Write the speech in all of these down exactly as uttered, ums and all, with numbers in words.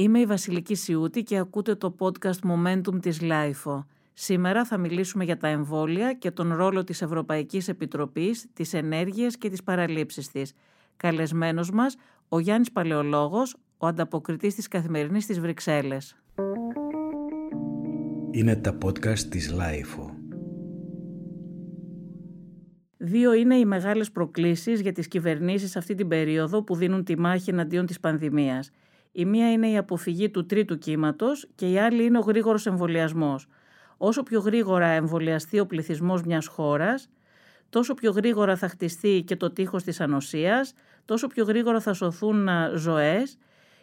Είμαι η Βασιλική Σιούτη και ακούτε το podcast Momentum της Lifeo. Σήμερα θα μιλήσουμε για τα εμβόλια και τον ρόλο της Ευρωπαϊκής Επιτροπής, τις ενέργειες και τις παραλήψεις της. Καλεσμένος μας, ο Γιάννης Παλαιολόγος, ο ανταποκριτής της Καθημερινής στις Βρυξέλλες. Είναι τα podcast της Lifeo. Δύο είναι οι μεγάλες προκλήσεις για τις κυβερνήσεις αυτή την περίοδο που δίνουν τη μάχη εναντίον της πανδημίας. Η μία είναι η αποφυγή του τρίτου κύματος και η άλλη είναι ο γρήγορος εμβολιασμός. Όσο πιο γρήγορα εμβολιαστεί ο πληθυσμός μιας χώρας, τόσο πιο γρήγορα θα χτιστεί και το τείχος της ανοσίας, τόσο πιο γρήγορα θα σωθούν ζωές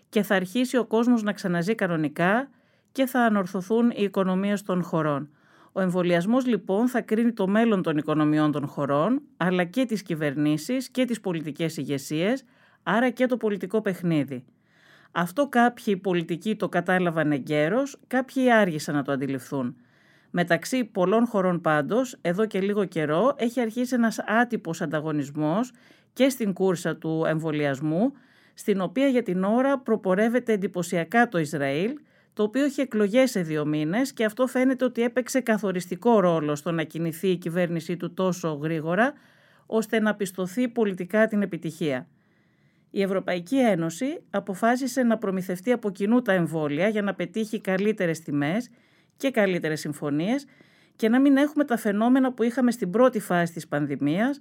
και θα αρχίσει ο κόσμος να ξαναζεί κανονικά και θα ανορθωθούν οι οικονομίες των χωρών. Ο εμβολιασμός λοιπόν θα κρίνει το μέλλον των οικονομιών των χωρών, αλλά και τις κυβερνήσεις και τις πολιτικές ηγεσίες, άρα και το πολιτικό παιχνίδι. Αυτό κάποιοι πολιτικοί το κατάλαβαν εγκαίρως, κάποιοι άργησαν να το αντιληφθούν. Μεταξύ πολλών χωρών πάντως, εδώ και λίγο καιρό, έχει αρχίσει ένας άτυπος ανταγωνισμός και στην κούρσα του εμβολιασμού, στην οποία για την ώρα προπορεύεται εντυπωσιακά το Ισραήλ, το οποίο έχει εκλογές σε δύο μήνες και αυτό φαίνεται ότι έπαιξε καθοριστικό ρόλο στο να κινηθεί η κυβέρνησή του τόσο γρήγορα, ώστε να πιστωθεί πολιτικά την επιτυχία. Η Ευρωπαϊκή Ένωση αποφάσισε να προμηθευτεί από κοινού τα εμβόλια για να πετύχει καλύτερες τιμές και καλύτερες συμφωνίες και να μην έχουμε τα φαινόμενα που είχαμε στην πρώτη φάση της πανδημίας,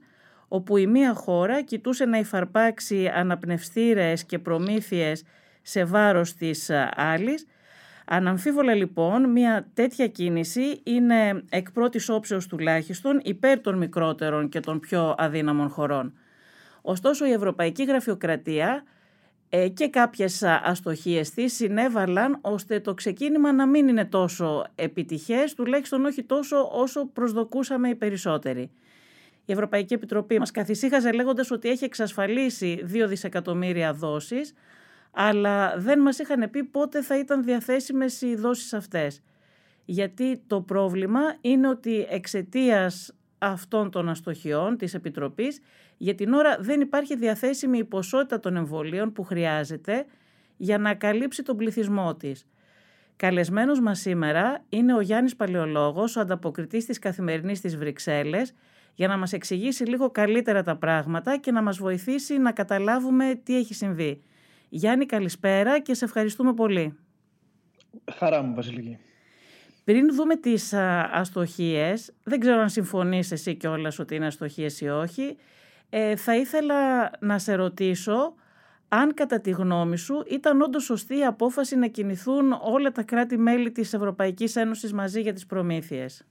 όπου η μία χώρα κοιτούσε να υφαρπάξει αναπνευστήρες και προμήθειες σε βάρος της άλλης. Αναμφίβολα λοιπόν, μια τέτοια κίνηση είναι εκ πρώτης όψεως τουλάχιστον υπέρ των μικρότερων και των πιο αδύναμων χωρών. Ωστόσο, η Ευρωπαϊκή Γραφειοκρατία ε, και κάποιες αστοχίες της συνέβαλαν ώστε το ξεκίνημα να μην είναι τόσο επιτυχές, τουλάχιστον όχι τόσο όσο προσδοκούσαμε οι περισσότεροι. Η Ευρωπαϊκή Επιτροπή μας καθησύχαζε λέγοντας ότι έχει εξασφαλίσει δύο δισεκατομμύρια δόσεις, αλλά δεν μας είχαν πει πότε θα ήταν διαθέσιμες οι δόσεις αυτές. Γιατί το πρόβλημα είναι ότι εξαιτίας αυτών των αστοχιών της Επιτροπής, για την ώρα δεν υπάρχει διαθέσιμη η ποσότητα των εμβολίων που χρειάζεται για να καλύψει τον πληθυσμό της. Καλεσμένος μας σήμερα είναι ο Γιάννης Παλαιολόγος, ο ανταποκριτής της Καθημερινής στις Βρυξέλλες, για να μας εξηγήσει λίγο καλύτερα τα πράγματα και να μας βοηθήσει να καταλάβουμε τι έχει συμβεί. Γιάννη, καλησπέρα και σε ευχαριστούμε πολύ. Χαρά μου, Βασιλική. Πριν δούμε τις αστοχίες, δεν ξέρω αν συμφωνείς εσύ κιόλας ότι είναι αστοχίες ή όχι, ε, θα ήθελα να σε ρωτήσω αν κατά τη γνώμη σου ήταν όντως σωστή η απόφαση να κινηθούν όλα τα κράτη-μέλη της Ευρωπαϊκής Ένωσης μαζί για τις προμήθειες.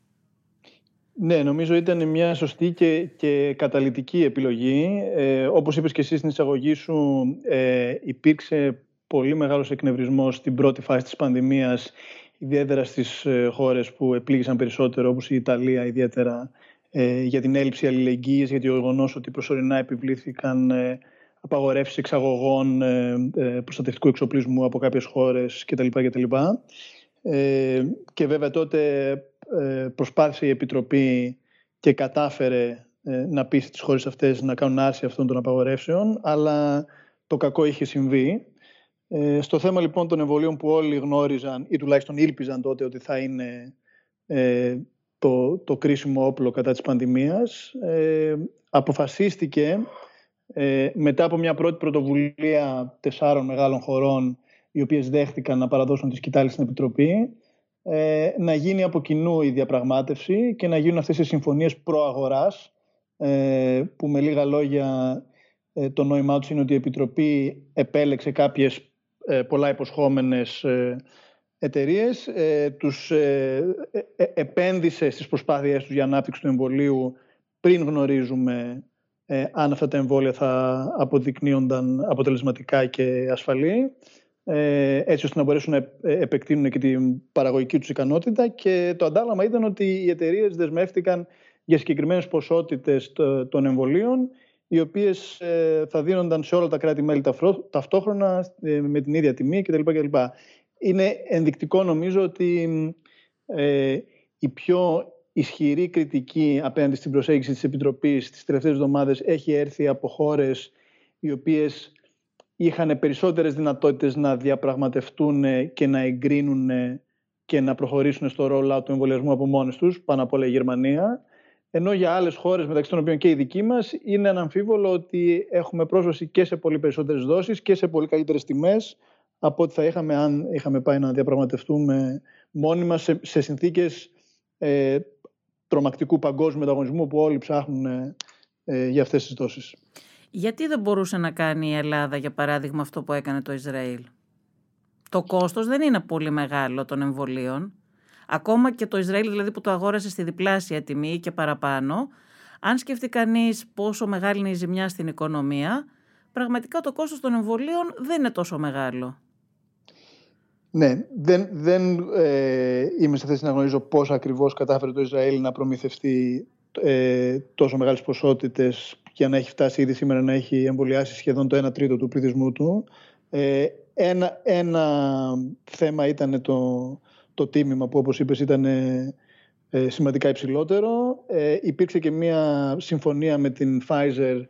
Ναι, νομίζω ήταν μια σωστή και, και καταλυτική επιλογή. Ε, όπως είπες και εσύ στην εισαγωγή σου, ε, υπήρξε πολύ μεγάλος εκνευρισμός στην πρώτη φάση της πανδημίας, ιδιαίτερα στις χώρες που επλήγησαν περισσότερο, όπως η Ιταλία ιδιαίτερα, για την έλλειψη αλληλεγγύης, για το γεγονός ότι προσωρινά επιβλήθηκαν απαγορεύσεις εξαγωγών προστατευτικού εξοπλισμού από κάποιες χώρες κτλ. κτλ. Και βέβαια τότε προσπάθησε η Επιτροπή και κατάφερε να πείσει τις χώρες αυτές να κάνουν άρση αυτών των απαγορεύσεων, αλλά το κακό είχε συμβεί. Ε, στο θέμα λοιπόν των εμβολίων που όλοι γνώριζαν ή τουλάχιστον ήλπιζαν τότε ότι θα είναι ε, το, το κρίσιμο όπλο κατά της πανδημίας, ε, αποφασίστηκε ε, μετά από μια πρώτη πρωτοβουλία τεσσάρων μεγάλων χωρών, οι οποίες δέχτηκαν να παραδώσουν τη σκητάλη στην Επιτροπή, ε, να γίνει από κοινού η διαπραγμάτευση και να γίνουν αυτές οι συμφωνίες προαγοράς, ε, που με λίγα λόγια ε, το νόημά τους είναι ότι η Επιτροπή επέλεξε κάποιες πολλά υποσχόμενες εταιρείες, τους επένδυσε στις προσπάθειές τους για ανάπτυξη του εμβολίου πριν γνωρίζουμε αν αυτά τα εμβόλια θα αποδεικνύονταν αποτελεσματικά και ασφαλή, έτσι ώστε να μπορέσουν να επεκτείνουν και την παραγωγική τους ικανότητα, και το αντάλλαγμα ήταν ότι οι εταιρείες δεσμεύτηκαν για συγκεκριμένες ποσότητες των εμβολίων, οι οποίες θα δίνονταν σε όλα τα κράτη-μέλη ταυτόχρονα με την ίδια τιμή κτλ. Είναι ενδεικτικό νομίζω ότι ε, η πιο ισχυρή κριτική απέναντι στην προσέγγιση της Επιτροπής τις τελευταίες εβδομάδες έχει έρθει από χώρες οι οποίες είχαν περισσότερες δυνατότητες να διαπραγματευτούν και να εγκρίνουν και να προχωρήσουν στο rollout του εμβολιασμού από μόνες τους, πάνω απ' όλα η Γερμανία. Ενώ για άλλες χώρες, μεταξύ των οποίων και η δική μας, είναι αναμφίβολο ότι έχουμε πρόσβαση και σε πολύ περισσότερες δόσεις και σε πολύ καλύτερες τιμές από ό,τι θα είχαμε αν είχαμε πάει να διαπραγματευτούμε μόνοι μας σε, σε συνθήκες ε, τρομακτικού παγκόσμιου ανταγωνισμού που όλοι ψάχνουν ε, ε, για αυτές τις δόσεις. Γιατί δεν μπορούσε να κάνει η Ελλάδα, για παράδειγμα, αυτό που έκανε το Ισραήλ? Το κόστος δεν είναι πολύ μεγάλο των εμβολίων. Ακόμα και το Ισραήλ, δηλαδή, που το αγόρασε στη διπλάσια τιμή και παραπάνω, αν σκεφτεί κανείς πόσο μεγάλη είναι η ζημιά στην οικονομία, πραγματικά το κόστος των εμβολίων δεν είναι τόσο μεγάλο. Ναι, δεν, δεν ε, είμαι σε θέση να γνωρίζω πώς ακριβώς κατάφερε το Ισραήλ να προμηθευτεί ε, τόσο μεγάλες ποσότητες και να έχει φτάσει ήδη σήμερα να έχει εμβολιάσει σχεδόν το ένα τρίτο του πληθυσμού του. Ε, ένα, ένα θέμα ήταν το... Το τίμημα που, όπως είπες, ήταν ε, σημαντικά υψηλότερο. Ε, υπήρξε και μια συμφωνία με την Pfizer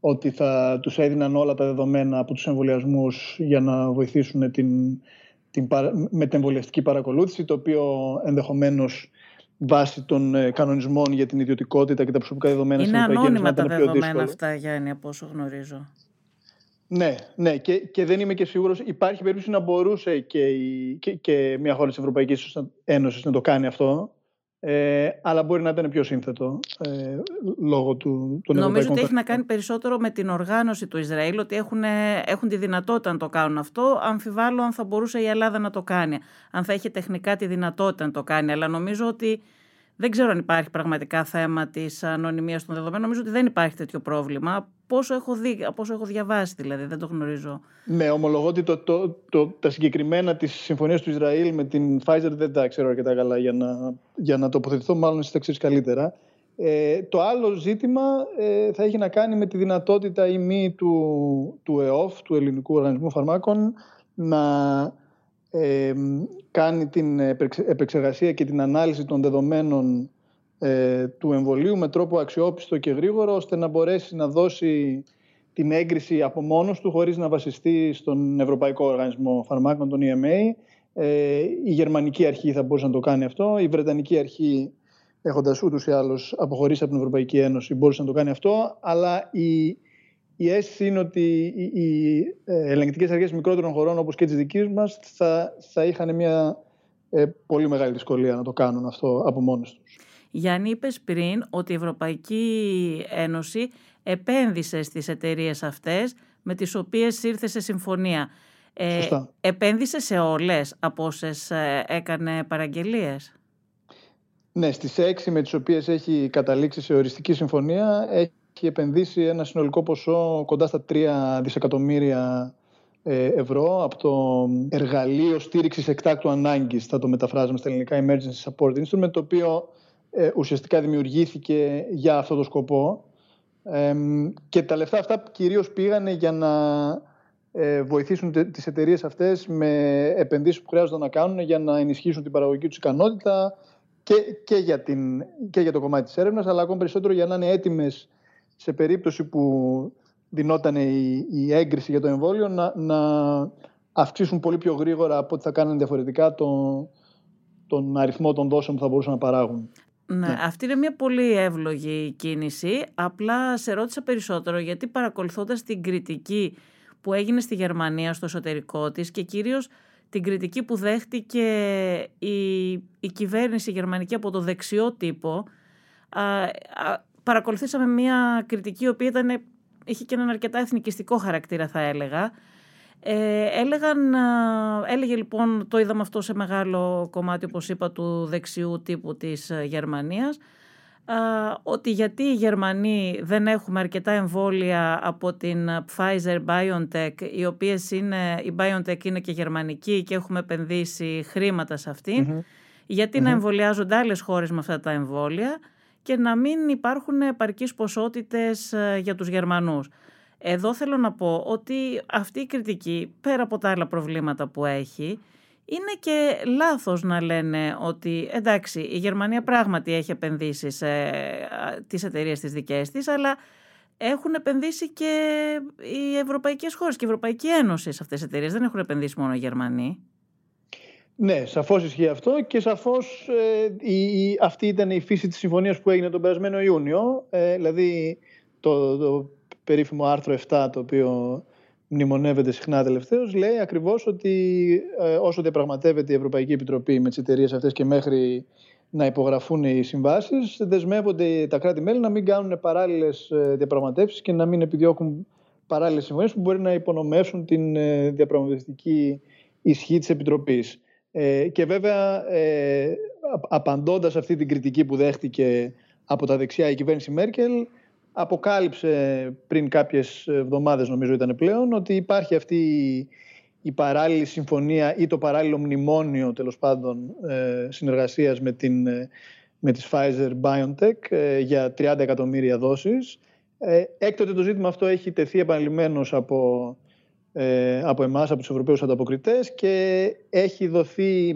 ότι θα τους έδιναν όλα τα δεδομένα από τους εμβολιασμούς για να βοηθήσουν την, την, με την εμβολιαστική παρακολούθηση, το οποίο ενδεχομένως βάσει των κανονισμών για την ιδιωτικότητα και τα προσωπικά δεδομένα... Είναι ανώνυμα τα δεδομένα αυτά, Γιάννη, από όσο γνωρίζω. Ναι, ναι. Και, και δεν είμαι και σίγουρος. Υπάρχει περίπτωση να μπορούσε και, η, και, και μια χώρα της Ευρωπαϊκής Ένωσης να το κάνει αυτό, ε, αλλά μπορεί να ήταν πιο σύνθετο ε, λόγω του, των ευρωπαϊκών... Νομίζω ότι έχει να κάνει περισσότερο με την οργάνωση του Ισραήλ, ότι έχουν, έχουν τη δυνατότητα να το κάνουν αυτό. Αμφιβάλλω αν θα μπορούσε η Ελλάδα να το κάνει, αν θα έχει τεχνικά τη δυνατότητα να το κάνει, αλλά νομίζω ότι... Δεν ξέρω αν υπάρχει πραγματικά θέμα της ανωνυμίας των δεδομένων. Νομίζω ότι δεν υπάρχει τέτοιο πρόβλημα. Πόσο έχω δει, από όσο έχω διαβάσει, δηλαδή, δεν το γνωρίζω. Ναι, ομολογώ ότι το, το, το, τα συγκεκριμένα της συμφωνίας του Ισραήλ με την Pfizer δεν τα ξέρω αρκετά καλά για να, για να τοποθετηθώ. Μάλλον εσύ τα ξέρεις καλύτερα. Ε, το άλλο ζήτημα ε, θα έχει να κάνει με τη δυνατότητα ή μη του, του ΕΟΦ, του Ελληνικού Οργανισμού Φαρμάκων, να... Ε, κάνει την επεξεργασία και την ανάλυση των δεδομένων ε, του εμβολίου με τρόπο αξιόπιστο και γρήγορο, ώστε να μπορέσει να δώσει την έγκριση από μόνος του χωρίς να βασιστεί στον Ευρωπαϊκό Οργανισμό Φαρμάκων, τον Ι Εμ Έι. Ε, η Γερμανική Αρχή θα μπορούσε να το κάνει αυτό. Η Βρετανική Αρχή, έχοντας ούτως ή άλλως αποχωρήσει από την Ευρωπαϊκή Ένωση, μπορούσε να το κάνει αυτό, αλλά η... Η αίσθηση είναι ότι οι ελεγκτικές αρχές μικρότερων χωρών, όπως και της δικής μας, θα, θα είχαν μια ε, πολύ μεγάλη δυσκολία να το κάνουν αυτό από μόνες τους. Γιάννη, είπες πριν ότι η Ευρωπαϊκή Ένωση επένδυσε στις εταιρείες αυτές με τις οποίες ήρθε σε συμφωνία. Ε, Σωστά. Επένδυσε σε όλες από όσες έκανε παραγγελίες? Ναι, στις έξι με τις οποίες έχει καταλήξει σε οριστική συμφωνία έχει και επενδύσει ένα συνολικό ποσό κοντά στα τρία δισεκατομμύρια ευρώ από το εργαλείο στήριξης εκτάκτου ανάγκης, θα το μεταφράζουμε στα ελληνικά, Emergency Support Instrument, το οποίο ε, ουσιαστικά δημιουργήθηκε για αυτό το σκοπό. Ε, και τα λεφτά αυτά κυρίως πήγανε για να ε, βοηθήσουν τις εταιρείες αυτές με επενδύσεις που χρειάζονταν να κάνουν για να ενισχύσουν την παραγωγική τους ικανότητα και, και, για, την, και για το κομμάτι της έρευνας, αλλά ακόμα περισσότερο για να είναι έτοιμες σε περίπτωση που δινόταν η, η έγκριση για το εμβόλιο να, να αυξήσουν πολύ πιο γρήγορα από ό,τι θα κάνουν διαφορετικά το, τον αριθμό των δόσεων που θα μπορούσαν να παράγουν. Ναι, ναι. Αυτή είναι μια πολύ εύλογη κίνηση. Απλά σε ρώτησα περισσότερο γιατί, παρακολουθώντας την κριτική που έγινε στη Γερμανία στο εσωτερικό της και κυρίως την κριτική που δέχτηκε η, η κυβέρνηση γερμανική από το δεξιό τύπο, α, α, παρακολουθήσαμε μια κριτική η οποία ήταν, είχε και έναν αρκετά εθνικιστικό χαρακτήρα, θα έλεγα. Ε, έλεγαν, έλεγε λοιπόν, το είδαμε αυτό σε μεγάλο κομμάτι, όπως είπα, του δεξιού τύπου της Γερμανίας, ότι γιατί οι Γερμανοί δεν έχουμε αρκετά εμβόλια από την Pfizer BioNTech, οι οποίες είναι, η BioNTech είναι και γερμανική και έχουμε επενδύσει χρήματα σε αυτήν, mm-hmm. γιατί mm-hmm. να εμβολιάζονται άλλες χώρες με αυτά τα εμβόλια και να μην υπάρχουν επαρκείς ποσότητες για τους Γερμανούς. Εδώ θέλω να πω ότι αυτή η κριτική, πέρα από τα άλλα προβλήματα που έχει, είναι και λάθος να λένε ότι εντάξει, η Γερμανία πράγματι έχει επενδύσει σε τις εταιρείες τις δικές της, αλλά έχουν επενδύσει και οι ευρωπαϊκές χώρες και η Ευρωπαϊκή Ένωση σε αυτές τις εταιρείες. Δεν έχουν επενδύσει μόνο οι Γερμανοί. Ναι, σαφώς ισχύει αυτό και σαφώς ε, η, η, αυτή ήταν η φύση της συμφωνίας που έγινε τον περασμένο Ιούνιο. Ε, δηλαδή το, το περίφημο άρθρο επτά, το οποίο μνημονεύεται συχνά τελευταίως, λέει ακριβώς ότι ε, όσο διαπραγματεύεται η Ευρωπαϊκή Επιτροπή με τις εταιρείες αυτές και μέχρι να υπογραφούν οι συμβάσεις, δεσμεύονται τα κράτη-μέλη να μην κάνουν παράλληλες διαπραγματεύσεις και να μην επιδιώκουν παράλληλες συμφωνίες που μπορεί να υπονομεύσουν την διαπραγματευτική ισχύ της Επιτροπής. Ε, και βέβαια, ε, απαντώντας αυτή την κριτική που δέχτηκε από τα δεξιά η κυβέρνηση Μέρκελ, αποκάλυψε πριν κάποιες εβδομάδες, νομίζω ήταν πλέον, ότι υπάρχει αυτή η παράλληλη συμφωνία ή το παράλληλο μνημόνιο, τέλος πάντων, συνεργασίας με, την, με τις Pfizer BioNTech για τριάντα εκατομμύρια δόσεις. Έκτοτε το ζήτημα αυτό έχει τεθεί επανειλημμένως από, από εμάς, από τους Ευρωπαίους ανταποκριτές, και έχει, δοθεί,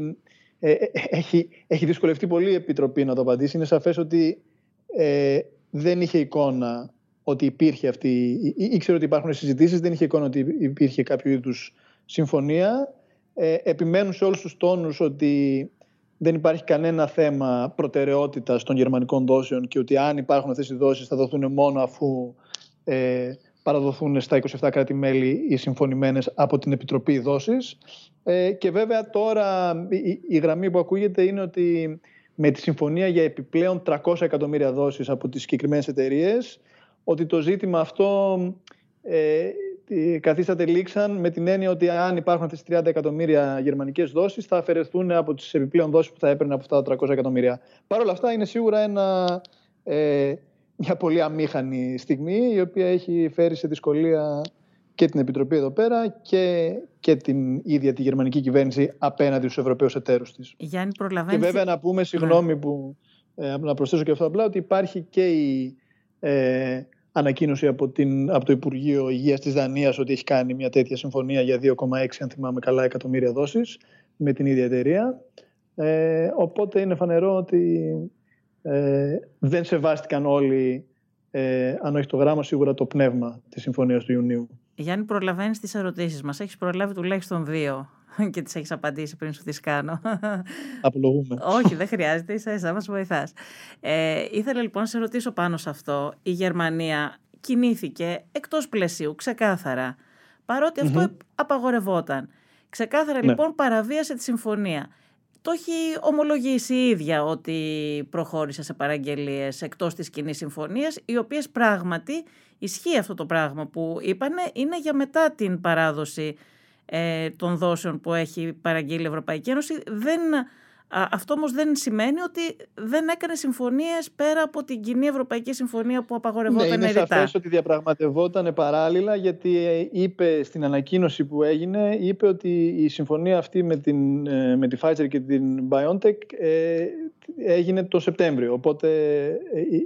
έχει, έχει δυσκολευτεί πολύ η Επιτροπή να το απαντήσει. Είναι σαφές ότι ε, δεν είχε εικόνα ότι υπήρχε αυτή, ήξερε ότι υπάρχουν συζητήσεις, δεν είχε εικόνα ότι υπήρχε κάποιο είδους συμφωνία. Ε, επιμένουν σε όλους τους τόνους ότι δεν υπάρχει κανένα θέμα προτεραιότητας των γερμανικών δόσεων και ότι αν υπάρχουν αυτές οι δόσεις θα δοθούν μόνο αφού ε, παραδοθούν στα είκοσι επτά κράτη-μέλη οι συμφωνημένες από την Επιτροπή δόσεις. Ε, και βέβαια τώρα η, η γραμμή που ακούγεται είναι ότι με τη συμφωνία για επιπλέον τριακόσια εκατομμύρια δόσεις από τις συγκεκριμένες εταιρείες, ότι το ζήτημα αυτό ε, καθίσταται λήξαν, με την έννοια ότι αν υπάρχουν αυτές τις τριάντα εκατομμύρια γερμανικές δόσεις, θα αφαιρεθούν από τις επιπλέον δόσεις που θα έπαιρνε από αυτά τα τριακόσια εκατομμύρια. Παρ' όλα αυτά είναι σίγουρα ένα, ε, μια πολύ αμήχανη στιγμή, η οποία έχει φέρει σε δυσκολία και την Επιτροπή εδώ πέρα και, και την ίδια τη γερμανική κυβέρνηση απέναντι στους Ευρωπαίους εταίρους της. Γιάννη, προλαβαίνεις... Και βέβαια να πούμε, συγγνώμη που ε, να προσθέσω και αυτό απλά, ότι υπάρχει και η... Ε, ανακοίνωση από, την, από το Υπουργείο Υγείας της Δανίας ότι έχει κάνει μια τέτοια συμφωνία για δύο κόμμα έξι, αν θυμάμαι καλά, εκατομμύρια δόσεις με την ίδια εταιρεία. Ε, οπότε είναι φανερό ότι ε, δεν σεβάστηκαν όλοι, ε, αν όχι το γράμμα, σίγουρα το πνεύμα της συμφωνίας του Ιουνίου. Γιάννη, προλαβαίνεις τις ερωτήσεις μας. Έχεις προλάβει τουλάχιστον δύο και τις έχεις απαντήσει πριν σου τις κάνω. Απολογούμε. Όχι, δεν χρειάζεται, ίσα ίσα μας βοηθάς. Ε, ήθελα λοιπόν να σε ρωτήσω πάνω σε αυτό. Η Γερμανία κινήθηκε εκτός πλαισίου, ξεκάθαρα, παρότι αυτό mm-hmm. απαγορευόταν. Ξεκάθαρα, ναι. Λοιπόν, παραβίασε τη συμφωνία. Το έχει ομολογήσει η ίδια ότι προχώρησε σε παραγγελίες εκτός της κοινής συμφωνίας, οι οποίες πράγματι, ισχύει αυτό το πράγμα που είπανε, είναι για μετά την παράδοση ε, των δόσεων που έχει παραγγείλει η Ευρωπαϊκή Ένωση. Δεν, α, αυτό όμως δεν σημαίνει ότι δεν έκανε συμφωνίες πέρα από την κοινή Ευρωπαϊκή Συμφωνία που απαγορευόταν ερητά. Ναι, είναι σαφές ότι διαπραγματευόταν παράλληλα, γιατί είπε στην ανακοίνωση που έγινε, είπε ότι η συμφωνία αυτή με, την, με τη Pfizer και την BioNTech ε, έγινε το Σεπτέμβριο. Οπότε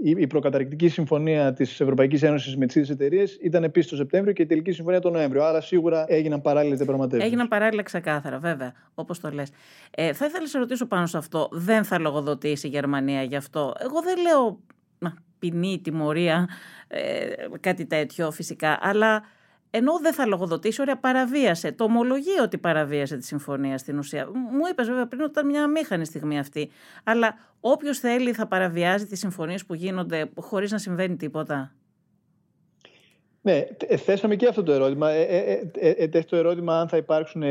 η, η προκαταρκτική συμφωνία της Ευρωπαϊκής Ένωσης με τις ίδιες εταιρείες ήταν επίσης το Σεπτέμβριο και η τελική συμφωνία το Νοέμβριο. Άρα σίγουρα έγιναν παράλληλες διαπραγματεύσεις. Έγιναν παράλληλα, ξεκάθαρα, βέβαια, όπως το λες. Ε, θα ήθελα να σε ρωτήσω πάνω σε αυτό. Δεν θα λογοδοτήσει η Γερμανία γι' αυτό. Εγώ δεν λέω να, ποινή, τιμωρία, ε, κάτι τέτοιο φυσικά. Αλλά ενώ δεν θα λογοδοτήσει, ωραία, παραβίασε. Το ομολογεί ότι παραβίασε τη συμφωνία στην ουσία. Μου είπες βέβαια πριν ότι ήταν μια αμήχανη στιγμή αυτή. Αλλά όποιος θέλει θα παραβιάζει τις συμφωνίες που γίνονται χωρίς να συμβαίνει τίποτα. Ναι, θέσαμε και αυτό το ερώτημα. Ετέθη το ερώτημα αν θα υπάρξουν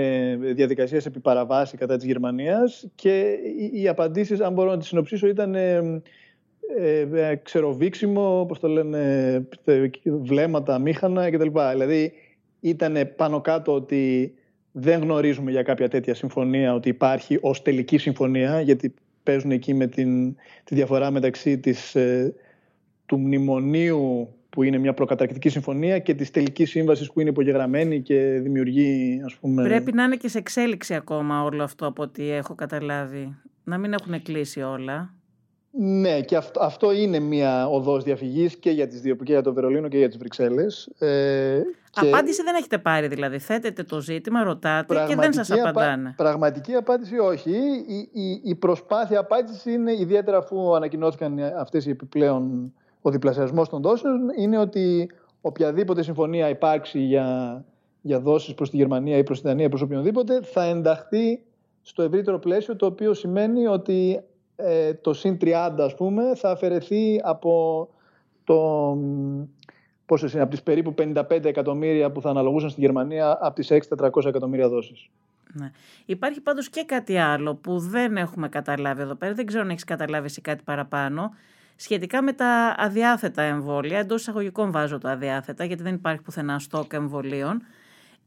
διαδικασίες επί παραβάση κατά της Γερμανίας, και οι απαντήσεις, αν μπορώ να τις συνοψίσω, ήταν ε, ε, ξεροβήξιμο, όπως το λένε, βλέμματα, μήχανα κτλ. Δηλαδή ήταν πάνω κάτω ότι δεν γνωρίζουμε για κάποια τέτοια συμφωνία ότι υπάρχει ως τελική συμφωνία, γιατί παίζουν εκεί με την, τη διαφορά μεταξύ της, ε, του μνημονίου, που είναι μια προκαταρκτική συμφωνία, και της τελικής σύμβασης που είναι υπογεγραμμένη και δημιουργεί, ας πούμε... Πρέπει να είναι και σε εξέλιξη ακόμα όλο αυτό, από ό,τι έχω καταλάβει. Να μην έχουν κλείσει όλα. Ναι, και αυτό, αυτό είναι μια οδός διαφυγής και για τις δύο, και για το Βερολίνο και για τις Βρυξέλλες. Ε, και... Απάντηση δεν έχετε πάρει δηλαδή. Θέτετε το ζήτημα, ρωτάτε πραγματική, και δεν σας απαντάνε. Απα... Πραγματική απάντηση όχι. Η, η, η προσπάθεια απάντηση είναι, ιδιαίτερα αφού ανακοινώθηκαν αυτές οι επιπλέον ο διπλασιασμός των δόσεων είναι ότι οποιαδήποτε συμφωνία υπάρξει για, για δόσεις προς τη Γερμανία ή προς την Δανία ή προς οποιονδήποτε θα ενταχθεί στο ευρύτερο πλαίσιο, το οποίο σημαίνει ότι ε, το συν τριάντα, ας πούμε, θα αφαιρεθεί από, το, πόσες είναι, από τις περίπου πενήντα πέντε εκατομμύρια που θα αναλογούσαν στη Γερμανία από τις έξι χιλιάδες τετρακόσια εκατομμύρια δόσεις. Ναι. Υπάρχει πάντως και κάτι άλλο που δεν έχουμε καταλάβει εδώ πέρα. Δεν ξέρω αν έχεις καταλάβει εσύ κάτι παραπάνω σχετικά με τα αδιάθετα εμβόλια. Εντός εισαγωγικών βάζω το αδιάθετα, γιατί δεν υπάρχει πουθενά στόκ εμβολίων.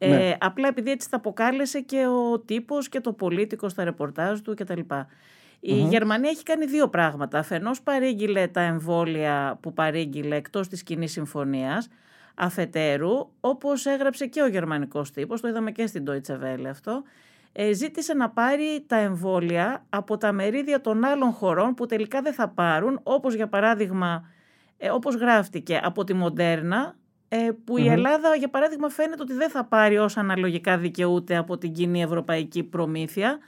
Ναι. Ε, απλά επειδή έτσι τα αποκάλεσε και ο τύπος και το πολίτικο στα ρεπορτάζ του κτλ. Η mm-hmm. Γερμανία έχει κάνει δύο πράγματα. Αφενός παρήγγειλε τα εμβόλια που παρήγγειλε εκτός της κοινής συμφωνίας. Αφετέρου, όπως έγραψε και ο γερμανικός τύπος, το είδαμε και στην Deutsche Welle αυτό, ε, ζήτησε να πάρει τα εμβόλια από τα μερίδια των άλλων χωρών που τελικά δεν θα πάρουν, όπως για παράδειγμα, ε, όπως γράφτηκε, από τη Moderna, ε, που mm-hmm. η Ελλάδα για παράδειγμα φαίνεται ότι δεν θα πάρει όσα αναλογικά δικαιούται από την κοινή ευρωπαϊκή προμήθεια.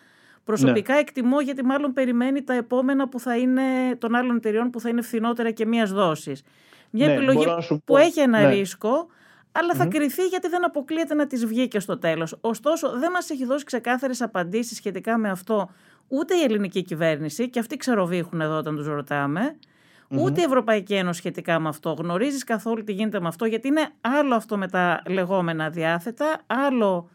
Προσωπικά ναι. εκτιμώ, γιατί μάλλον περιμένει τα επόμενα που θα είναι των άλλων εταιριών που θα είναι φθηνότερα και μίας δόσης. Μια ναι, επιλογή που έχει ένα ναι. ρίσκο, αλλά θα mm-hmm. κρυθεί γιατί δεν αποκλείεται να της βγει και στο τέλος. Ωστόσο, δεν μας έχει δώσει ξεκάθαρες απαντήσεις σχετικά με αυτό ούτε η ελληνική κυβέρνηση, και αυτοί ξεροβήχουν εδώ όταν τους ρωτάμε, mm-hmm. ούτε η Ευρωπαϊκή Ένωση σχετικά με αυτό. Γνωρίζεις καθόλου τι γίνεται με αυτό, γιατί είναι άλλο αυτό με τα λεγόμενα αδιάθετα, άλλο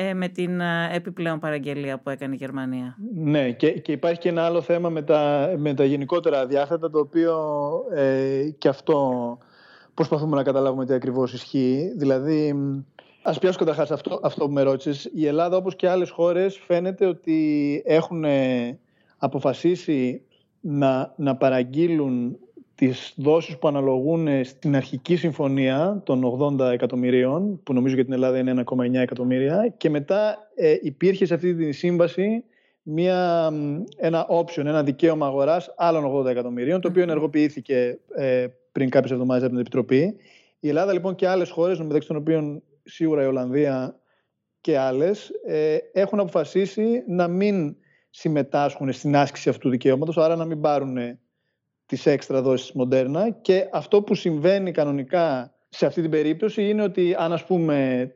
ε, με την ε, επιπλέον παραγγελία που έκανε η Γερμανία. Ναι, και, και υπάρχει και ένα άλλο θέμα με τα, με τα γενικότερα αδιάθετα, το οποίο ε, και αυτό προσπαθούμε να καταλάβουμε τι ακριβώς ισχύει. Δηλαδή, ας πιάσω καταρχάς αυτό, αυτό που με ρώτησες. Η Ελλάδα, όπως και άλλες χώρες, φαίνεται ότι έχουν αποφασίσει να, να παραγγείλουν τις δόσεις που αναλογούν στην αρχική συμφωνία των ογδόντα εκατομμυρίων, που νομίζω για την Ελλάδα είναι ένα κόμμα εννιά εκατομμύρια, και μετά ε, υπήρχε σε αυτή τη σύμβαση μια, ένα option, ένα δικαίωμα αγοράς άλλων ογδόντα εκατομμυρίων, το οποίο ενεργοποιήθηκε ε, πριν κάποιες εβδομάδες από την Επιτροπή. Η Ελλάδα λοιπόν και άλλες χώρες, μεταξύ των οποίων σίγουρα η Ολλανδία και άλλες, ε, έχουν αποφασίσει να μην συμμετάσχουν στην άσκηση αυτού του δικαιώματος, άρα να μην πάρουν τις έξτρα δόσεις Moderna. Και αυτό που συμβαίνει κανονικά σε αυτή την περίπτωση είναι ότι αν, ας πούμε,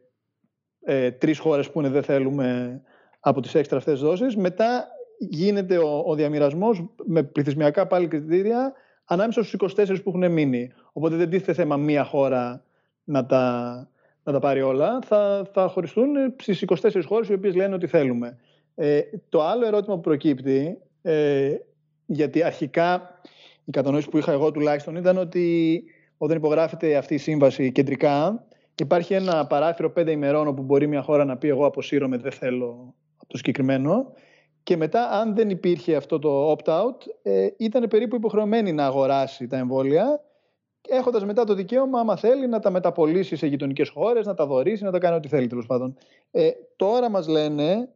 ε, τρεις χώρες πούνε δεν θέλουμε από τις έξτρα αυτές δόσεις, μετά γίνεται ο, ο διαμοιρασμός με πληθυσμιακά πάλι κριτήρια ανάμεσα στους είκοσι τέσσερις που έχουν μείνει. Οπότε δεν τίθεται θέμα μία χώρα να τα, να τα πάρει όλα. Θα, θα χωριστούν στις είκοσι τέσσερις χώρες οι οποίες λένε ότι θέλουμε. Ε, το άλλο ερώτημα που προκύπτει, ε, γιατί αρχικά η κατανόηση που είχα εγώ τουλάχιστον ήταν ότι όταν υπογράφεται αυτή η σύμβαση κεντρικά, υπάρχει ένα παράθυρο πέντε ημερών όπου μπορεί μια χώρα να πει εγώ αποσύρωμαι, δεν θέλω από το συγκεκριμένο. Και μετά, αν δεν υπήρχε αυτό το opt-out, ε, ήταν περίπου υποχρεωμένη να αγοράσει τα εμβόλια, έχοντας μετά το δικαίωμα, άμα θέλει, να τα μεταπωλήσει σε γειτονικές χώρες, να τα δωρήσει, να τα κάνει ό,τι θέλει, τέλος πάντων. Ε, τώρα μας λένε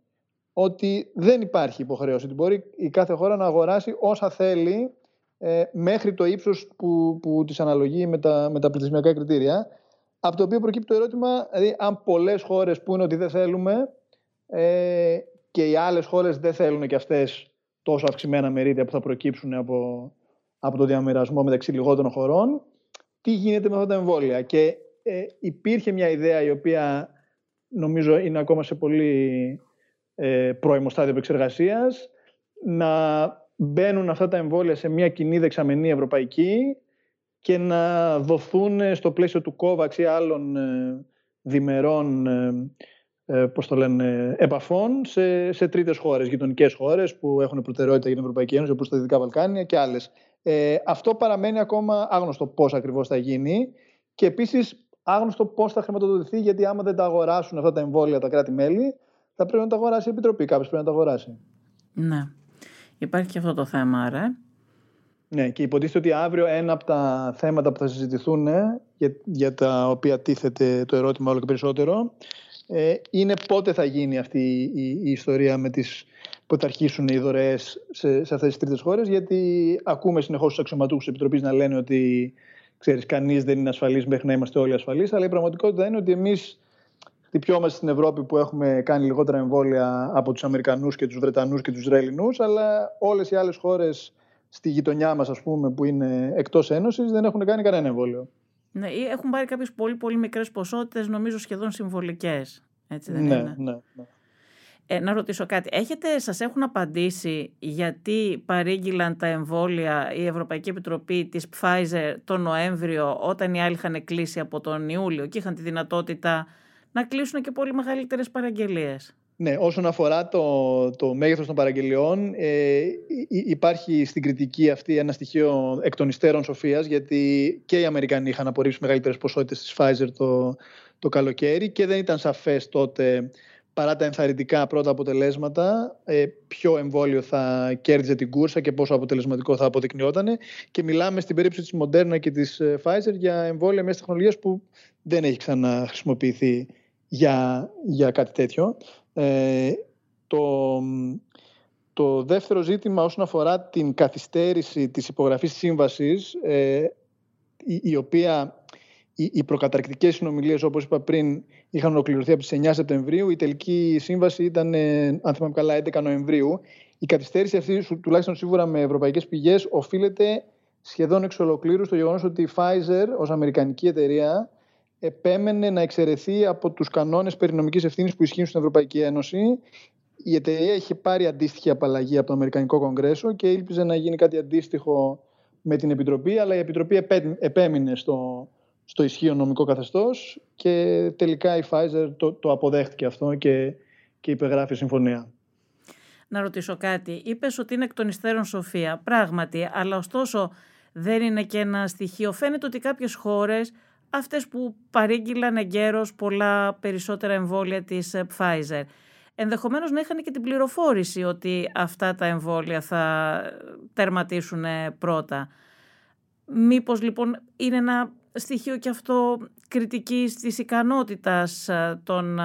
ότι δεν υπάρχει υποχρέωση, ότι μπορεί η κάθε χώρα να αγοράσει όσα θέλει, ε, μέχρι το ύψος που, που της αναλογεί με τα, με τα πληθυσμιακά κριτήρια. Από το οποίο προκύπτει το ερώτημα, δηλαδή, αν πολλές χώρες πούνε ότι δεν θέλουμε, ε, και οι άλλες χώρες δεν θέλουν και αυτές τόσο αυξημένα μερίδια που θα προκύψουν από, από το διαμοιρασμό μεταξύ λιγότερων χωρών, τι γίνεται με αυτά τα εμβόλια. Και ε, υπήρχε μια ιδέα η οποία νομίζω είναι ακόμα σε πολύ ε, πρώιμο στάδιο επεξεργασίας, να μπαίνουν αυτά τα εμβόλια σε μια κοινή δεξαμενή ευρωπαϊκή και να δοθούν στο πλαίσιο του COVAX ή άλλων ε, διμερών ε, πώς το λένε, επαφών σε, σε τρίτες χώρες, γειτονικές χώρες που έχουν προτεραιότητα για την Ευρωπαϊκή Ένωση, όπως τα Δυτικά Βαλκάνια και άλλες. Ε, αυτό παραμένει ακόμα άγνωστο πώς ακριβώς θα γίνει, και επίσης άγνωστο πώς θα χρηματοδοτηθεί, γιατί άμα δεν τα αγοράσουν αυτά τα εμβόλια τα κράτη-μέλη, θα πρέπει να τα αγοράσει η Επιτροπή, κάποιος πρέπει να τα αγοράσει. Ναι, υπάρχει και αυτό το θέμα, άρα. Ναι, και υποτίθεται ότι αύριο ένα από τα θέματα που θα συζητηθούν, για, για τα οποία τίθεται το ερώτημα όλο και περισσότερο, είναι πότε θα γίνει αυτή η ιστορία με τις, πότε θα αρχίσουν οι δωρεές σε, σε αυτές τις τρίτες χώρες, γιατί ακούμε συνεχώς τους αξιωματούχους της Επιτροπής να λένε ότι, ξέρεις, κανείς δεν είναι ασφαλής μέχρι να είμαστε όλοι ασφαλείς, αλλά η πραγματικότητα είναι ότι εμείς χτυπιόμαστε στην Ευρώπη που έχουμε κάνει λιγότερα εμβόλια από τους Αμερικανούς και τους Βρετανούς και τους Ισραηλινούς, αλλά όλες οι άλλες χώρες στη γειτονιά μας, ας πούμε, που είναι εκτός Ένωσης, δεν έχουν κάνει κανένα εμβόλιο. Ναι, ή έχουν πάρει κάποιες πολύ πολύ μικρές ποσότητες, νομίζω σχεδόν συμβολικές. Έτσι δεν ναι, είναι. Ναι, ναι. Ε, να ρωτήσω κάτι. Έχετε, σας έχουν απαντήσει γιατί παρήγγειλαν τα εμβόλια η Ευρωπαϊκή Επιτροπή της Pfizer τον Νοέμβριο, όταν οι άλλοι είχαν κλείσει από τον Ιούλιο και είχαν τη δυνατότητα να κλείσουν και πολύ μεγαλύτερες παραγγελίες? Ναι, όσον αφορά το, το μέγεθος των παραγγελιών, ε, υπάρχει στην κριτική αυτή ένα στοιχείο εκ των υστέρων σοφίας, γιατί και οι Αμερικανοί είχαν απορρίψει μεγαλύτερες ποσότητες της Pfizer το, το καλοκαίρι και δεν ήταν σαφές τότε, παρά τα ενθαρρυντικά πρώτα αποτελέσματα, ποιο εμβόλιο θα κέρδιζε την κούρσα και πόσο αποτελεσματικό θα αποδεικνυότανε. Και μιλάμε στην περίπτωση της Moderna και της Pfizer για εμβόλια μιας τεχνολογίας που δεν έχει ξαναχρησιμοποιηθεί για, για κάτι τέτοιο. Ε, το, το δεύτερο ζήτημα όσον αφορά την καθυστέρηση της υπογραφής σύμβασης, ε, η, η οποία... Οι προκαταρκτικές συνομιλίες, όπως είπα πριν, είχαν ολοκληρωθεί από τις εννιά Σεπτεμβρίου. Η τελική σύμβαση ήταν, αν θυμάμαι καλά, έντεκα Νοεμβρίου. Η καθυστέρηση αυτή, τουλάχιστον σίγουρα με ευρωπαϊκές πηγές, οφείλεται σχεδόν εξ ολοκλήρου στο γεγονός ότι η Pfizer, ως αμερικανική εταιρεία, επέμενε να εξαιρεθεί από τους κανόνες περί νομικής ευθύνης που ισχύουν στην Ευρωπαϊκή Ένωση. Η εταιρεία είχε πάρει αντίστοιχη απαλλαγή από το Αμερικανικό Κογκρέσο και ήλπιζε να γίνει κάτι αντίστοιχο με την Επιτροπή, αλλά η Επιτροπή επέμεινε στο. στο ισχύον νομικό καθεστώς και τελικά η Pfizer το, το αποδέχτηκε αυτό και, και υπεγράφει συμφωνία. Να ρωτήσω κάτι. Είπες ότι είναι εκ των υστέρων σοφία. Πράγματι, αλλά ωστόσο δεν είναι και ένα στοιχείο. Φαίνεται ότι κάποιες χώρες, αυτές που παρήγγειλαν εγκαίρως πολλά περισσότερα εμβόλια της Pfizer, ενδεχομένως να είχαν και την πληροφόρηση ότι αυτά τα εμβόλια θα τερματίσουν πρώτα. Μήπως λοιπόν είναι ένα στοιχείο και αυτό κριτικής της ικανότητας των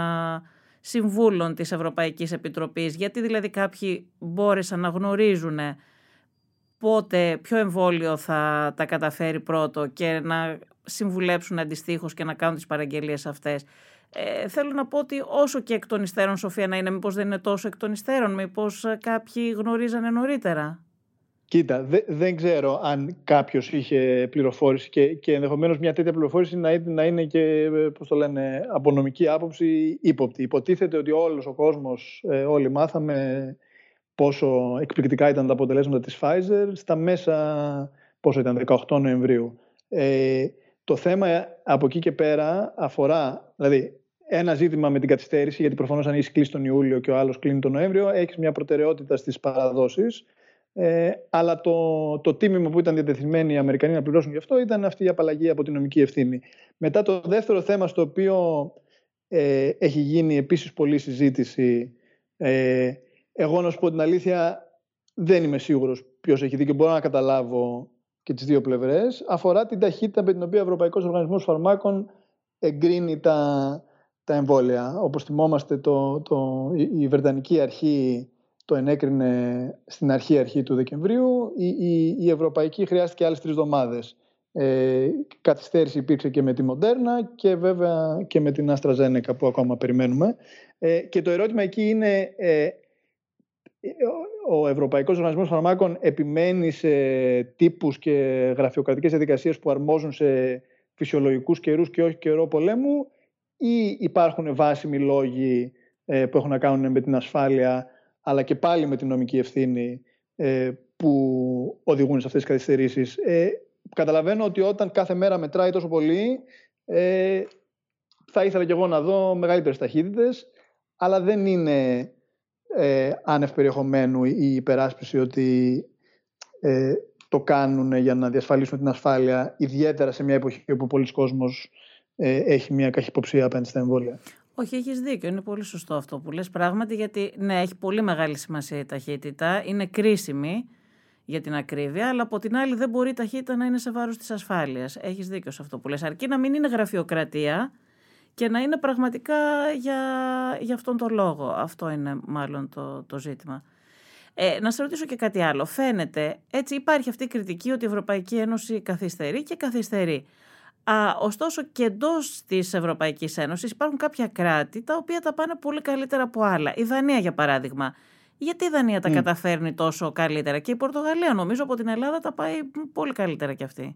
συμβούλων της Ευρωπαϊκής Επιτροπής? Γιατί δηλαδή κάποιοι μπόρεσαν να γνωρίζουν πότε, ποιο εμβόλιο θα τα καταφέρει πρώτο και να συμβουλέψουν αντιστοίχως και να κάνουν τις παραγγελίες αυτές. Ε, θέλω να πω ότι όσο και εκ των υστέρων σοφία να είναι, μήπως δεν είναι τόσο εκ των υστέρων, μήπως κάποιοι γνωρίζανε νωρίτερα? Κοίτα, δε, δεν ξέρω αν κάποιος είχε πληροφόρηση και, και ενδεχομένως μια τέτοια πληροφόρηση να, να είναι και, πώς το λένε, από νομική άποψη ύποπτη. Υποτίθεται ότι όλος ο κόσμος, ε, όλοι μάθαμε πόσο εκπληκτικά ήταν τα αποτελέσματα της Pfizer στα μέσα, πόσο ήταν, δεκαοκτώ Νοεμβρίου. Ε, το θέμα από εκεί και πέρα αφορά, δηλαδή, ένα ζήτημα με την καθυστέρηση, γιατί προφανώς αν έχεις κλείσει τον Ιούλιο και ο άλλος κλείνει τον Νοέμβριο, έχεις μια προτεραιότητα στις παραδόσεις. Ε, αλλά το, το τίμημα που ήταν διατεθειμένοι οι Αμερικανοί να πληρώσουν γι' αυτό ήταν αυτή η απαλλαγή από την νομική ευθύνη. Μετά, το δεύτερο θέμα στο οποίο ε, έχει γίνει επίσης πολλή συζήτηση, ε, εγώ να σου πω την αλήθεια δεν είμαι σίγουρος ποιος έχει δει και μπορώ να καταλάβω και τις δύο πλευρές, αφορά την ταχύτητα με την οποία ο Ευρωπαϊκός Οργανισμός Φαρμάκων εγκρίνει τα, τα εμβόλια. Όπως θυμόμαστε, το, το, η, η Βρετανική αρχή το ενέκρινε στην αρχή-αρχή του Δεκεμβρίου. Η, η, η Ευρωπαϊκή χρειάστηκε άλλες τρεις εβδομάδες. Ε, καθυστέρηση υπήρξε και με τη Moderna και βέβαια και με την AstraZeneca που ακόμα περιμένουμε. Ε, και το ερώτημα εκεί είναι, ε, ο Ευρωπαϊκός Οργανισμός Φαρμάκων επιμένει σε τύπους και γραφειοκρατικές διαδικασίες που αρμόζουν σε φυσιολογικούς καιρούς και όχι καιρό πολέμου, ή υπάρχουν βάσιμοι λόγοι ε, που έχουν να κάνουν με την ασφάλεια αλλά και πάλι με την νομική ευθύνη ε, που οδηγούν σε αυτές τις καθυστερήσεις? Ε, καταλαβαίνω ότι όταν κάθε μέρα μετράει τόσο πολύ, ε, θα ήθελα και εγώ να δω μεγαλύτερες ταχύτητες, αλλά δεν είναι ε, άνευ περιεχομένου η υπεράσπιση ότι ε, το κάνουν για να διασφαλίσουν την ασφάλεια, ιδιαίτερα σε μια εποχή όπου πολλοί κόσμος ε, έχει μια καχυποψία απέναντι στα εμβόλια. Όχι, έχεις δίκιο. Είναι πολύ σωστό αυτό που λες πράγματι, γιατί ναι, έχει πολύ μεγάλη σημασία η ταχύτητα. Είναι κρίσιμη για την ακρίβεια, αλλά από την άλλη δεν μπορεί η ταχύτητα να είναι σε βάρος της ασφάλειας. Έχεις δίκιο σε αυτό που λες. Αρκεί να μην είναι γραφειοκρατία και να είναι πραγματικά για, για αυτόν τον λόγο. Αυτό είναι μάλλον το, το ζήτημα. Ε, να σε ρωτήσω και κάτι άλλο. Φαίνεται, έτσι υπάρχει αυτή η κριτική ότι η Ευρωπαϊκή Ένωση καθυστερεί και καθυστερεί. Α, ωστόσο και εντός της Ευρωπαϊκής Ένωσης υπάρχουν κάποια κράτη τα οποία τα πάνε πολύ καλύτερα από άλλα. Η Δανία, για παράδειγμα, γιατί η Δανία τα mm. καταφέρνει τόσο καλύτερα και η Πορτογαλία, νομίζω, από την Ελλάδα τα πάει πολύ καλύτερα κι αυτή.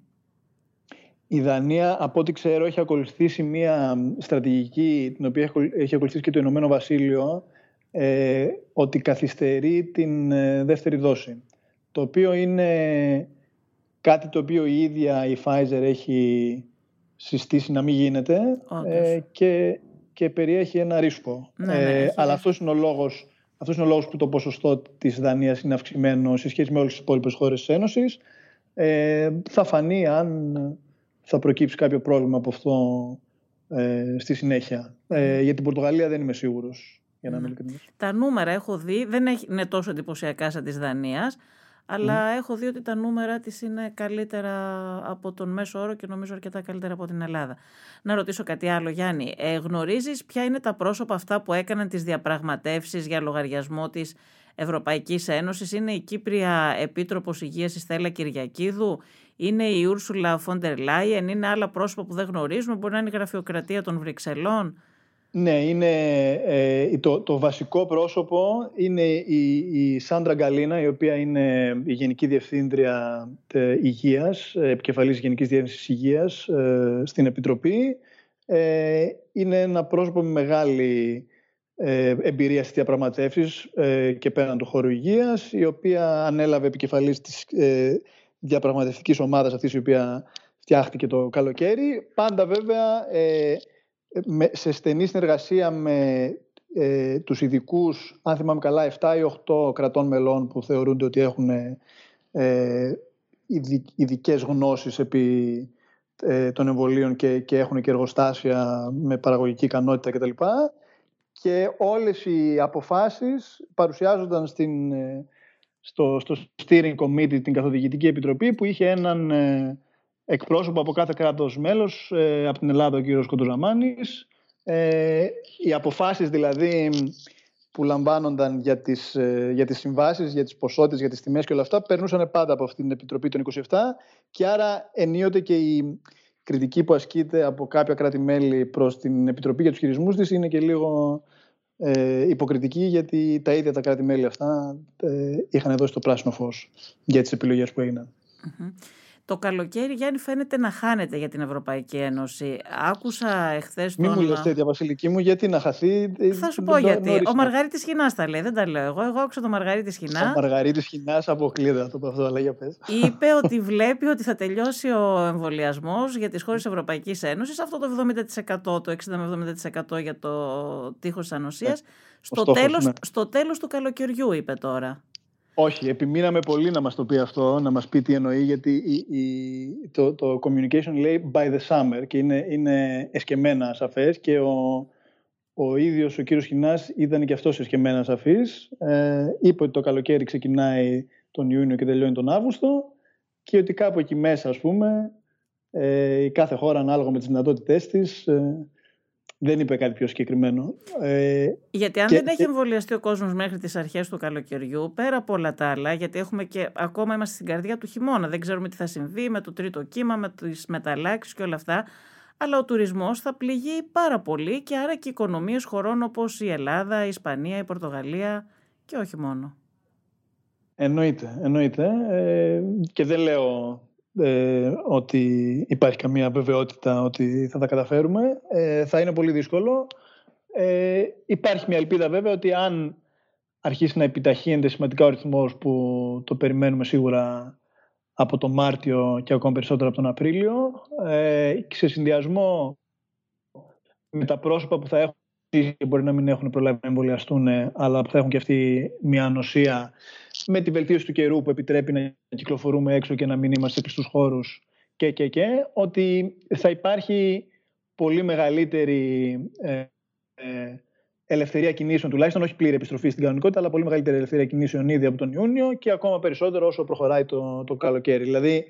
Η Δανία, από ό,τι ξέρω, έχει ακολουθήσει μια στρατηγική την οποία έχει ακολουθήσει και το Ηνωμένο Βασίλειο, ε, ότι καθυστερεί την ε, δεύτερη δόση. Το οποίο είναι κάτι το οποίο η ίδια η Pfizer έχει συστήσει να μην γίνεται ε, και, και περιέχει ένα ρίσκο. Ναι, ναι, ε, ναι, αλλά ναι. Αυτός είναι ο λόγος, αυτός είναι ο λόγος που το ποσοστό της Δανίας είναι αυξημένο σε σχέση με όλες τις υπόλοιπες χώρες της Ένωσης. Ε, θα φανεί αν θα προκύψει κάποιο πρόβλημα από αυτό ε, στη συνέχεια. Ε, για την Πορτογαλία δεν είμαι σίγουρος. Για να mm. Τα νούμερα έχω δει, δεν είναι τόσο εντυπωσιακά σαν της Δανίας, αλλά mm. έχω δει ότι τα νούμερα της είναι καλύτερα από τον μέσο όρο και νομίζω αρκετά καλύτερα από την Ελλάδα. Να ρωτήσω κάτι άλλο, Γιάννη. Ε, γνωρίζεις ποια είναι τα πρόσωπα αυτά που έκαναν τις διαπραγματεύσεις για λογαριασμό της Ευρωπαϊκής Ένωσης? Είναι η Κύπρια Επίτροπος Υγείας η Στέλα Κυριακίδου, είναι η Ursula von der Leyen, είναι άλλα πρόσωπα που δεν γνωρίζουμε, μπορεί να είναι η γραφειοκρατία των Βρυξελών? Ναι, είναι, ε, το, το βασικό πρόσωπο είναι η, η Σάντρα Γκαλίνα, η οποία είναι η Γενική Διευθύντρια ε, Υγείας, επικεφαλής Γενικής Διεύθυνσης Υγείας ε, στην Επιτροπή. Ε, είναι ένα πρόσωπο με μεγάλη ε, εμπειρία στις διαπραγματεύσεις ε, και πέραν του χώρου υγείας, η οποία ανέλαβε επικεφαλής της ε, διαπραγματευτικής ομάδας αυτής η οποία φτιάχτηκε το καλοκαίρι. Πάντα βέβαια... Ε, σε στενή συνεργασία με ε, τους ειδικούς, αν θυμάμαι καλά, επτά ή οκτώ κρατών μελών που θεωρούνται ότι έχουν ε, ειδικές γνώσεις επί ε, των εμβολίων και, και έχουν και εργοστάσια με παραγωγική ικανότητα κτλ. Και όλες οι αποφάσεις παρουσιάζονταν στην, στο, στο Steering Committee, την Καθοδηγητική Επιτροπή, που είχε έναν... Ε, εκπρόσωπο από κάθε κράτος μέλος, ε, από την Ελλάδα ο κύριος Κοντοζαμάνης. Ε, οι αποφάσεις δηλαδή που λαμβάνονταν για τις, ε, για τις συμβάσεις, για τις ποσότητες, για τις τιμές και όλα αυτά, περνούσαν πάντα από αυτή την Επιτροπή των είκοσι επτά, και άρα ενίοτε και η κριτική που ασκείται από κάποια κράτη-μέλη προς την Επιτροπή για τους χειρισμούς της είναι και λίγο ε, υποκριτική, γιατί τα ίδια τα κράτη-μέλη αυτά ε, είχαν δώσει το πράσινο φως για τις επιλογές που έγιναν. Mm-hmm. Το καλοκαίρι, Γιάννη, φαίνεται να χάνεται για την Ευρωπαϊκή Ένωση. Άκουσα εχθές τον... Μη μου λες τέτοια, Βασιλική μου, γιατί να χαθεί... Θα σου πω γιατί. Νόρισμα. Ο Μαργαρίτης Σχοινάς τα λέει, δεν τα λέω εγώ. Εγώ άκουσα τον Μαργαρίτη Σχοινά. Ο Μαργαρίτης Σχοινάς αποκλείδα, το πω αυτό, αλλά για πες. Είπε ότι βλέπει ότι θα τελειώσει ο εμβολιασμός για τις χώρες της Ευρωπαϊκής Ένωσης. Αυτό το εβδομήντα τοις εκατό, το εξήντα με εβδομήντα τοις εκατό για το τείχος της ανοσίας. Στο, στόχος, τέλος, ναι. στο τέλος του καλοκαιριού, είπε τώρα. Όχι, επιμείναμε πολύ να μας το πει αυτό, να μας πει τι εννοεί, γιατί η, η, το, το communication λέει by the summer και είναι, είναι εσκεμμένα σαφές, και ο, ο ίδιος ο κύριος Σχοινάς ήταν και αυτός εσκεμμένα σαφής. Ε, είπε ότι το καλοκαίρι ξεκινάει τον Ιούνιο και τελειώνει τον Αύγουστο, και ότι κάπου εκεί μέσα, ας πούμε, ε, η κάθε χώρα ανάλογα με τις δυνατότητές της... Ε, δεν είπε κάτι πιο συγκεκριμένο. Ε, γιατί αν και, δεν έχει εμβολιαστεί ο κόσμος μέχρι τις αρχές του καλοκαιριού, πέρα από όλα τα άλλα, γιατί έχουμε και, ακόμα είμαστε στην καρδιά του χειμώνα, δεν ξέρουμε τι θα συμβεί με το τρίτο κύμα, με τις μεταλλάξεις και όλα αυτά, αλλά ο τουρισμός θα πληγεί πάρα πολύ, και άρα και οι οικονομίες χωρών όπως η Ελλάδα, η Ισπανία, η Πορτογαλία, και όχι μόνο. Εννοείται, εννοείται. Ε, και δεν λέω... Ε, ότι υπάρχει καμία βεβαιότητα ότι θα τα καταφέρουμε. Ε, θα είναι πολύ δύσκολο. Ε, υπάρχει μια ελπίδα βέβαια ότι αν αρχίσει να επιταχύνεται σημαντικά ο ρυθμός, που το περιμένουμε σίγουρα από τον Μάρτιο και ακόμα περισσότερο από τον Απρίλιο, ε, σε συνδυασμό με τα πρόσωπα που θα έχουν και μπορεί να μην έχουν προλάβει να εμβολιαστούν, αλλά που θα έχουν και αυτή μια ανοσία, με τη βελτίωση του καιρού που επιτρέπει να κυκλοφορούμε έξω και να μην είμαστε κλειστούς χώρους, και, και, και, ότι θα υπάρχει πολύ μεγαλύτερη ε, ε, ελευθερία κινήσεων, τουλάχιστον όχι πλήρη επιστροφή στην κανονικότητα, αλλά πολύ μεγαλύτερη ελευθερία κινήσεων ήδη από τον Ιούνιο, και ακόμα περισσότερο όσο προχωράει το, το καλοκαίρι. Δηλαδή,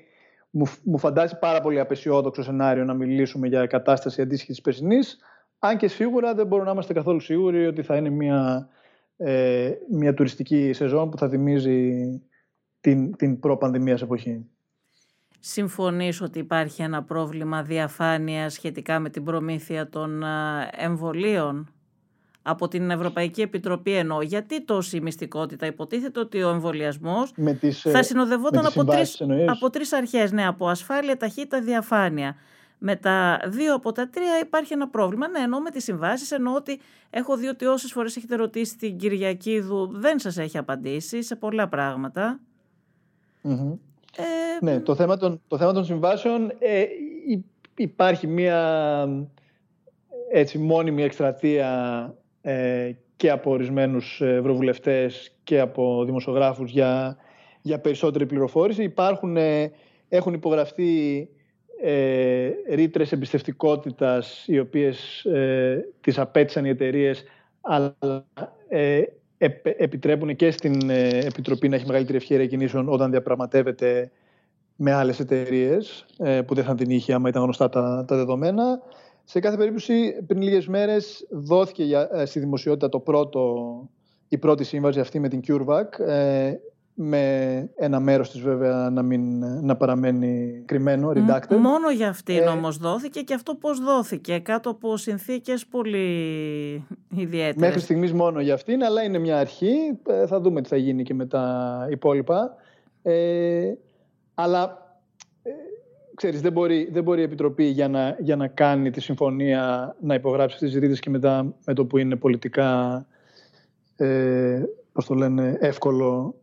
μου, μου φαντάζει πάρα πολύ απεσιόδοξο σενάριο να μιλήσουμε για κατάσταση αντίστοιχη της περσινής, αν και σίγουρα δεν μπορούμε να είμαστε καθόλου σίγουροι ότι θα είναι μια... Ε, μια τουριστική σεζόν που θα θυμίζει την, την προ-πανδημίας εποχή. Συμφωνείς ότι υπάρχει ένα πρόβλημα διαφάνειας σχετικά με την προμήθεια των εμβολίων? από την Ευρωπαϊκή Επιτροπή εννοώ. Γιατί τόση μυστικότητα? Υποτίθεται ότι ο εμβολιασμός τις, θα συνοδευόταν από τρεις, από τρεις αρχές. Ναι, από ασφάλεια, ταχύτητα, διαφάνεια. Με τα δύο από τα τρία υπάρχει ένα πρόβλημα. Ναι, εννοώ με τις συμβάσεις. Εννοώ ότι έχω δει ότι όσες φορές έχετε ρωτήσει την Κυριακίδου δεν σας έχει απαντήσει σε πολλά πράγματα. Mm-hmm. Ε, ναι, το θέμα των, το θέμα των συμβάσεων ε, υπάρχει μια έτσι, μόνιμη εκστρατεία ε, και από ορισμένους ευρωβουλευτές και από δημοσιογράφους για, για περισσότερη πληροφόρηση. Υπάρχουν, ε, έχουν υπογραφεί ε, ρήτρες εμπιστευτικότητας οι οποίες ε, τις απέτησαν οι εταιρείες, αλλά ε, επιτρέπουν και στην Επιτροπή να έχει μεγαλύτερη ευχέρεια κινήσεων όταν διαπραγματεύεται με άλλες εταιρείες που δεν θα την είχε άμα ήταν γνωστά τα, τα δεδομένα. Σε κάθε περίπτωση, πριν λίγες μέρες δόθηκε στη δημοσιότητα το πρώτο, η πρώτη σύμβαση αυτή με την CureVac, με ένα μέρος της βέβαια να, μην, να παραμένει κρυμμένο, redacted. Μόνο για αυτήν ε... όμως δόθηκε, και αυτό πώς δόθηκε? Κάτω από συνθήκες πολύ ιδιαίτερες. Μέχρι στιγμής μόνο για αυτήν, αλλά είναι μια αρχή. Θα δούμε τι θα γίνει και με τα υπόλοιπα. Ε... Αλλά ε, ξέρεις, δεν μπορεί, δεν μπορεί η Επιτροπή για να, για να κάνει τη συμφωνία να υπογράψει τις ρήτρες και μετά με το που είναι πολιτικά ε, πώς το λένε, εύκολο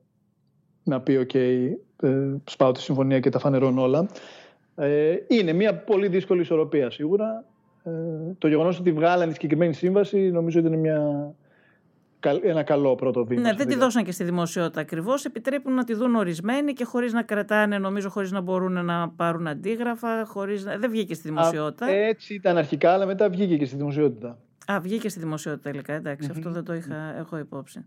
να πει «ΟΚ, okay, ε, σπάω τη συμφωνία και τα φανερώνω όλα». Ε, είναι μια πολύ δύσκολη ισορροπία σίγουρα. Ε, το γεγονός ότι βγάλανε τη συγκεκριμένη σύμβαση νομίζω ότι είναι μια, ένα καλό πρώτο βήμα. Ναι, δεν δηλαδή. Τη δώσαν και στη δημοσιότητα ακριβώς. Επιτρέπουν να τη δουν ορισμένοι και χωρίς να κρατάνε, νομίζω, χωρίς να μπορούν να πάρουν αντίγραφα. Χωρίς... Δεν βγήκε στη δημοσιότητα. Α, έτσι ήταν αρχικά, αλλά μετά βγήκε και στη δημοσιότητα. Α, βγήκε στη δημοσιότητα τελικά. Εντάξει, mm-hmm. αυτό δεν το είχα εγώ υπόψη.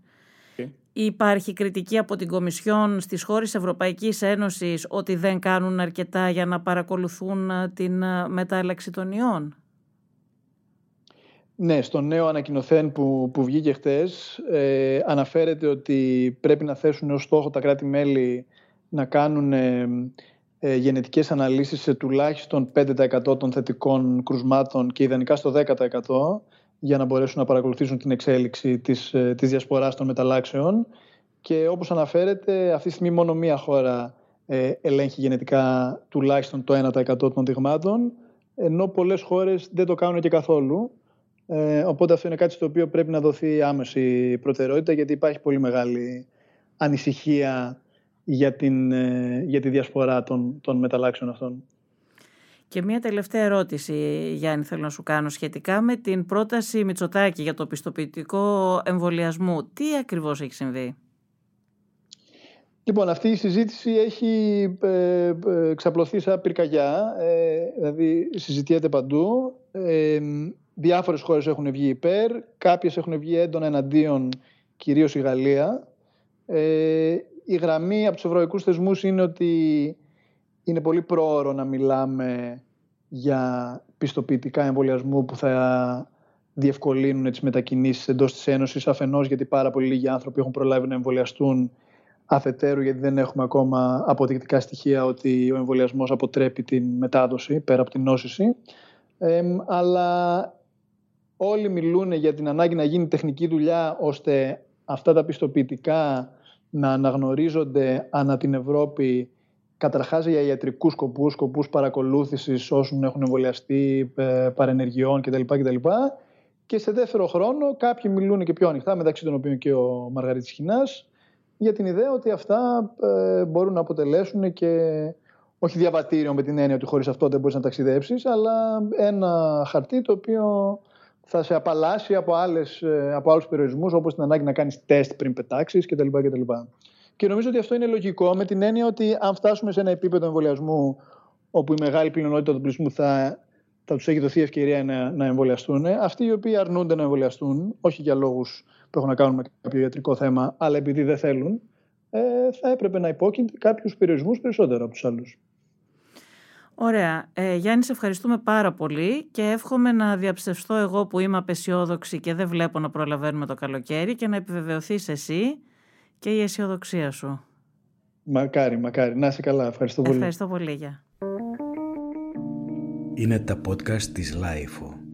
Okay. Υπάρχει κριτική από την Κομισιόν στις χώρες Ευρωπαϊκής Ένωσης ότι δεν κάνουν αρκετά για να παρακολουθούν την μετάλλαξη των ιών. Ναι, στο νέο ανακοινωθέν που, που βγήκε χτες ε, αναφέρεται ότι πρέπει να θέσουν ως στόχο τα κράτη-μέλη να κάνουν ε, ε, γενετικές αναλύσεις σε τουλάχιστον πέντε τοις εκατό των θετικών κρουσμάτων και ιδανικά στο δέκα τοις εκατό για να μπορέσουν να παρακολουθήσουν την εξέλιξη της, της διασποράς των μεταλλάξεων. Και όπως αναφέρεται, αυτή τη στιγμή μόνο μία χώρα ε, ελέγχει γενετικά τουλάχιστον το ένα τοις εκατό των δειγμάτων, ενώ πολλές χώρες δεν το κάνουν και καθόλου. Ε, οπότε αυτό είναι κάτι στο οποίο πρέπει να δοθεί άμεση προτεραιότητα, γιατί υπάρχει πολύ μεγάλη ανησυχία για, την, ε, για τη διασπορά των, των μεταλλάξεων αυτών. Και μια τελευταία ερώτηση, Γιάννη, θέλω να σου κάνω σχετικά με την πρόταση Μητσοτάκη για το πιστοποιητικό εμβολιασμού. Τι ακριβώς έχει συμβεί? Λοιπόν, αυτή η συζήτηση έχει ε, ε, ξαπλωθεί σαν πυρκαγιά, ε, δηλαδή συζητιέται παντού. Ε, διάφορες χώρες έχουν βγει υπέρ, κάποιες έχουν βγει έντονα εναντίον, κυρίως η Γαλλία. Ε, η γραμμή από τους ευρωπαϊκούς θεσμούς είναι ότι είναι πολύ πρόωρο να μιλάμε για πιστοποιητικά εμβολιασμού που θα διευκολύνουν τις μετακινήσεις εντός της Ένωσης, αφενός γιατί πάρα πολύ λίγοι άνθρωποι έχουν προλάβει να εμβολιαστούν, αφετέρου γιατί δεν έχουμε ακόμα αποδεικτικά στοιχεία ότι ο εμβολιασμός αποτρέπει την μετάδοση πέρα από την νόσηση. Ε, αλλά όλοι μιλούν για την ανάγκη να γίνει τεχνική δουλειά ώστε αυτά τα πιστοποιητικά να αναγνωρίζονται ανά την Ευρώπη, καταρχάς για ιατρικούς σκοπούς, σκοπούς παρακολούθησης όσων έχουν εμβολιαστεί, παρενεργειών κτλ. κτλ. Και σε δεύτερο χρόνο κάποιοι μιλούν και πιο ανοιχτά, μεταξύ των οποίων και ο Μαργαρίτης Σχοινάς, για την ιδέα ότι αυτά μπορούν να αποτελέσουν και όχι διαβατήριο με την έννοια ότι χωρίς αυτό δεν μπορείς να ταξιδέψεις, αλλά ένα χαρτί το οποίο θα σε απαλλάσσει από, άλλες, από άλλους περιορισμούς, όπως την ανάγκη να κάνεις τεστ πριν πετάξεις κτλ. κτλ. Και νομίζω ότι αυτό είναι λογικό, με την έννοια ότι αν φτάσουμε σε ένα επίπεδο εμβολιασμού όπου η μεγάλη πλειονότητα του πληθυσμού θα, θα τους έχει δοθεί ευκαιρία να, να εμβολιαστούν, αυτοί οι οποίοι αρνούνται να εμβολιαστούν, όχι για λόγους που έχουν να κάνουν με κάποιο ιατρικό θέμα, αλλά επειδή δεν θέλουν, ε, θα έπρεπε να υπόκεινται κάποιους περιορισμούς περισσότερο από τους άλλους. Ωραία. Ε, Γιάννη, σε ευχαριστούμε πάρα πολύ και εύχομαι να διαψευστώ εγώ που είμαι απεσιόδοξη και δεν βλέπω να προλαβαίνουμε το καλοκαίρι και να επιβεβαιωθείς εσύ και η αισιοδοξία σου. Μακάρι, μακάρι. Να είσαι καλά. Ευχαριστώ πολύ. Ευχαριστώ πολύ. Για. Είναι τα podcast της Lifeo.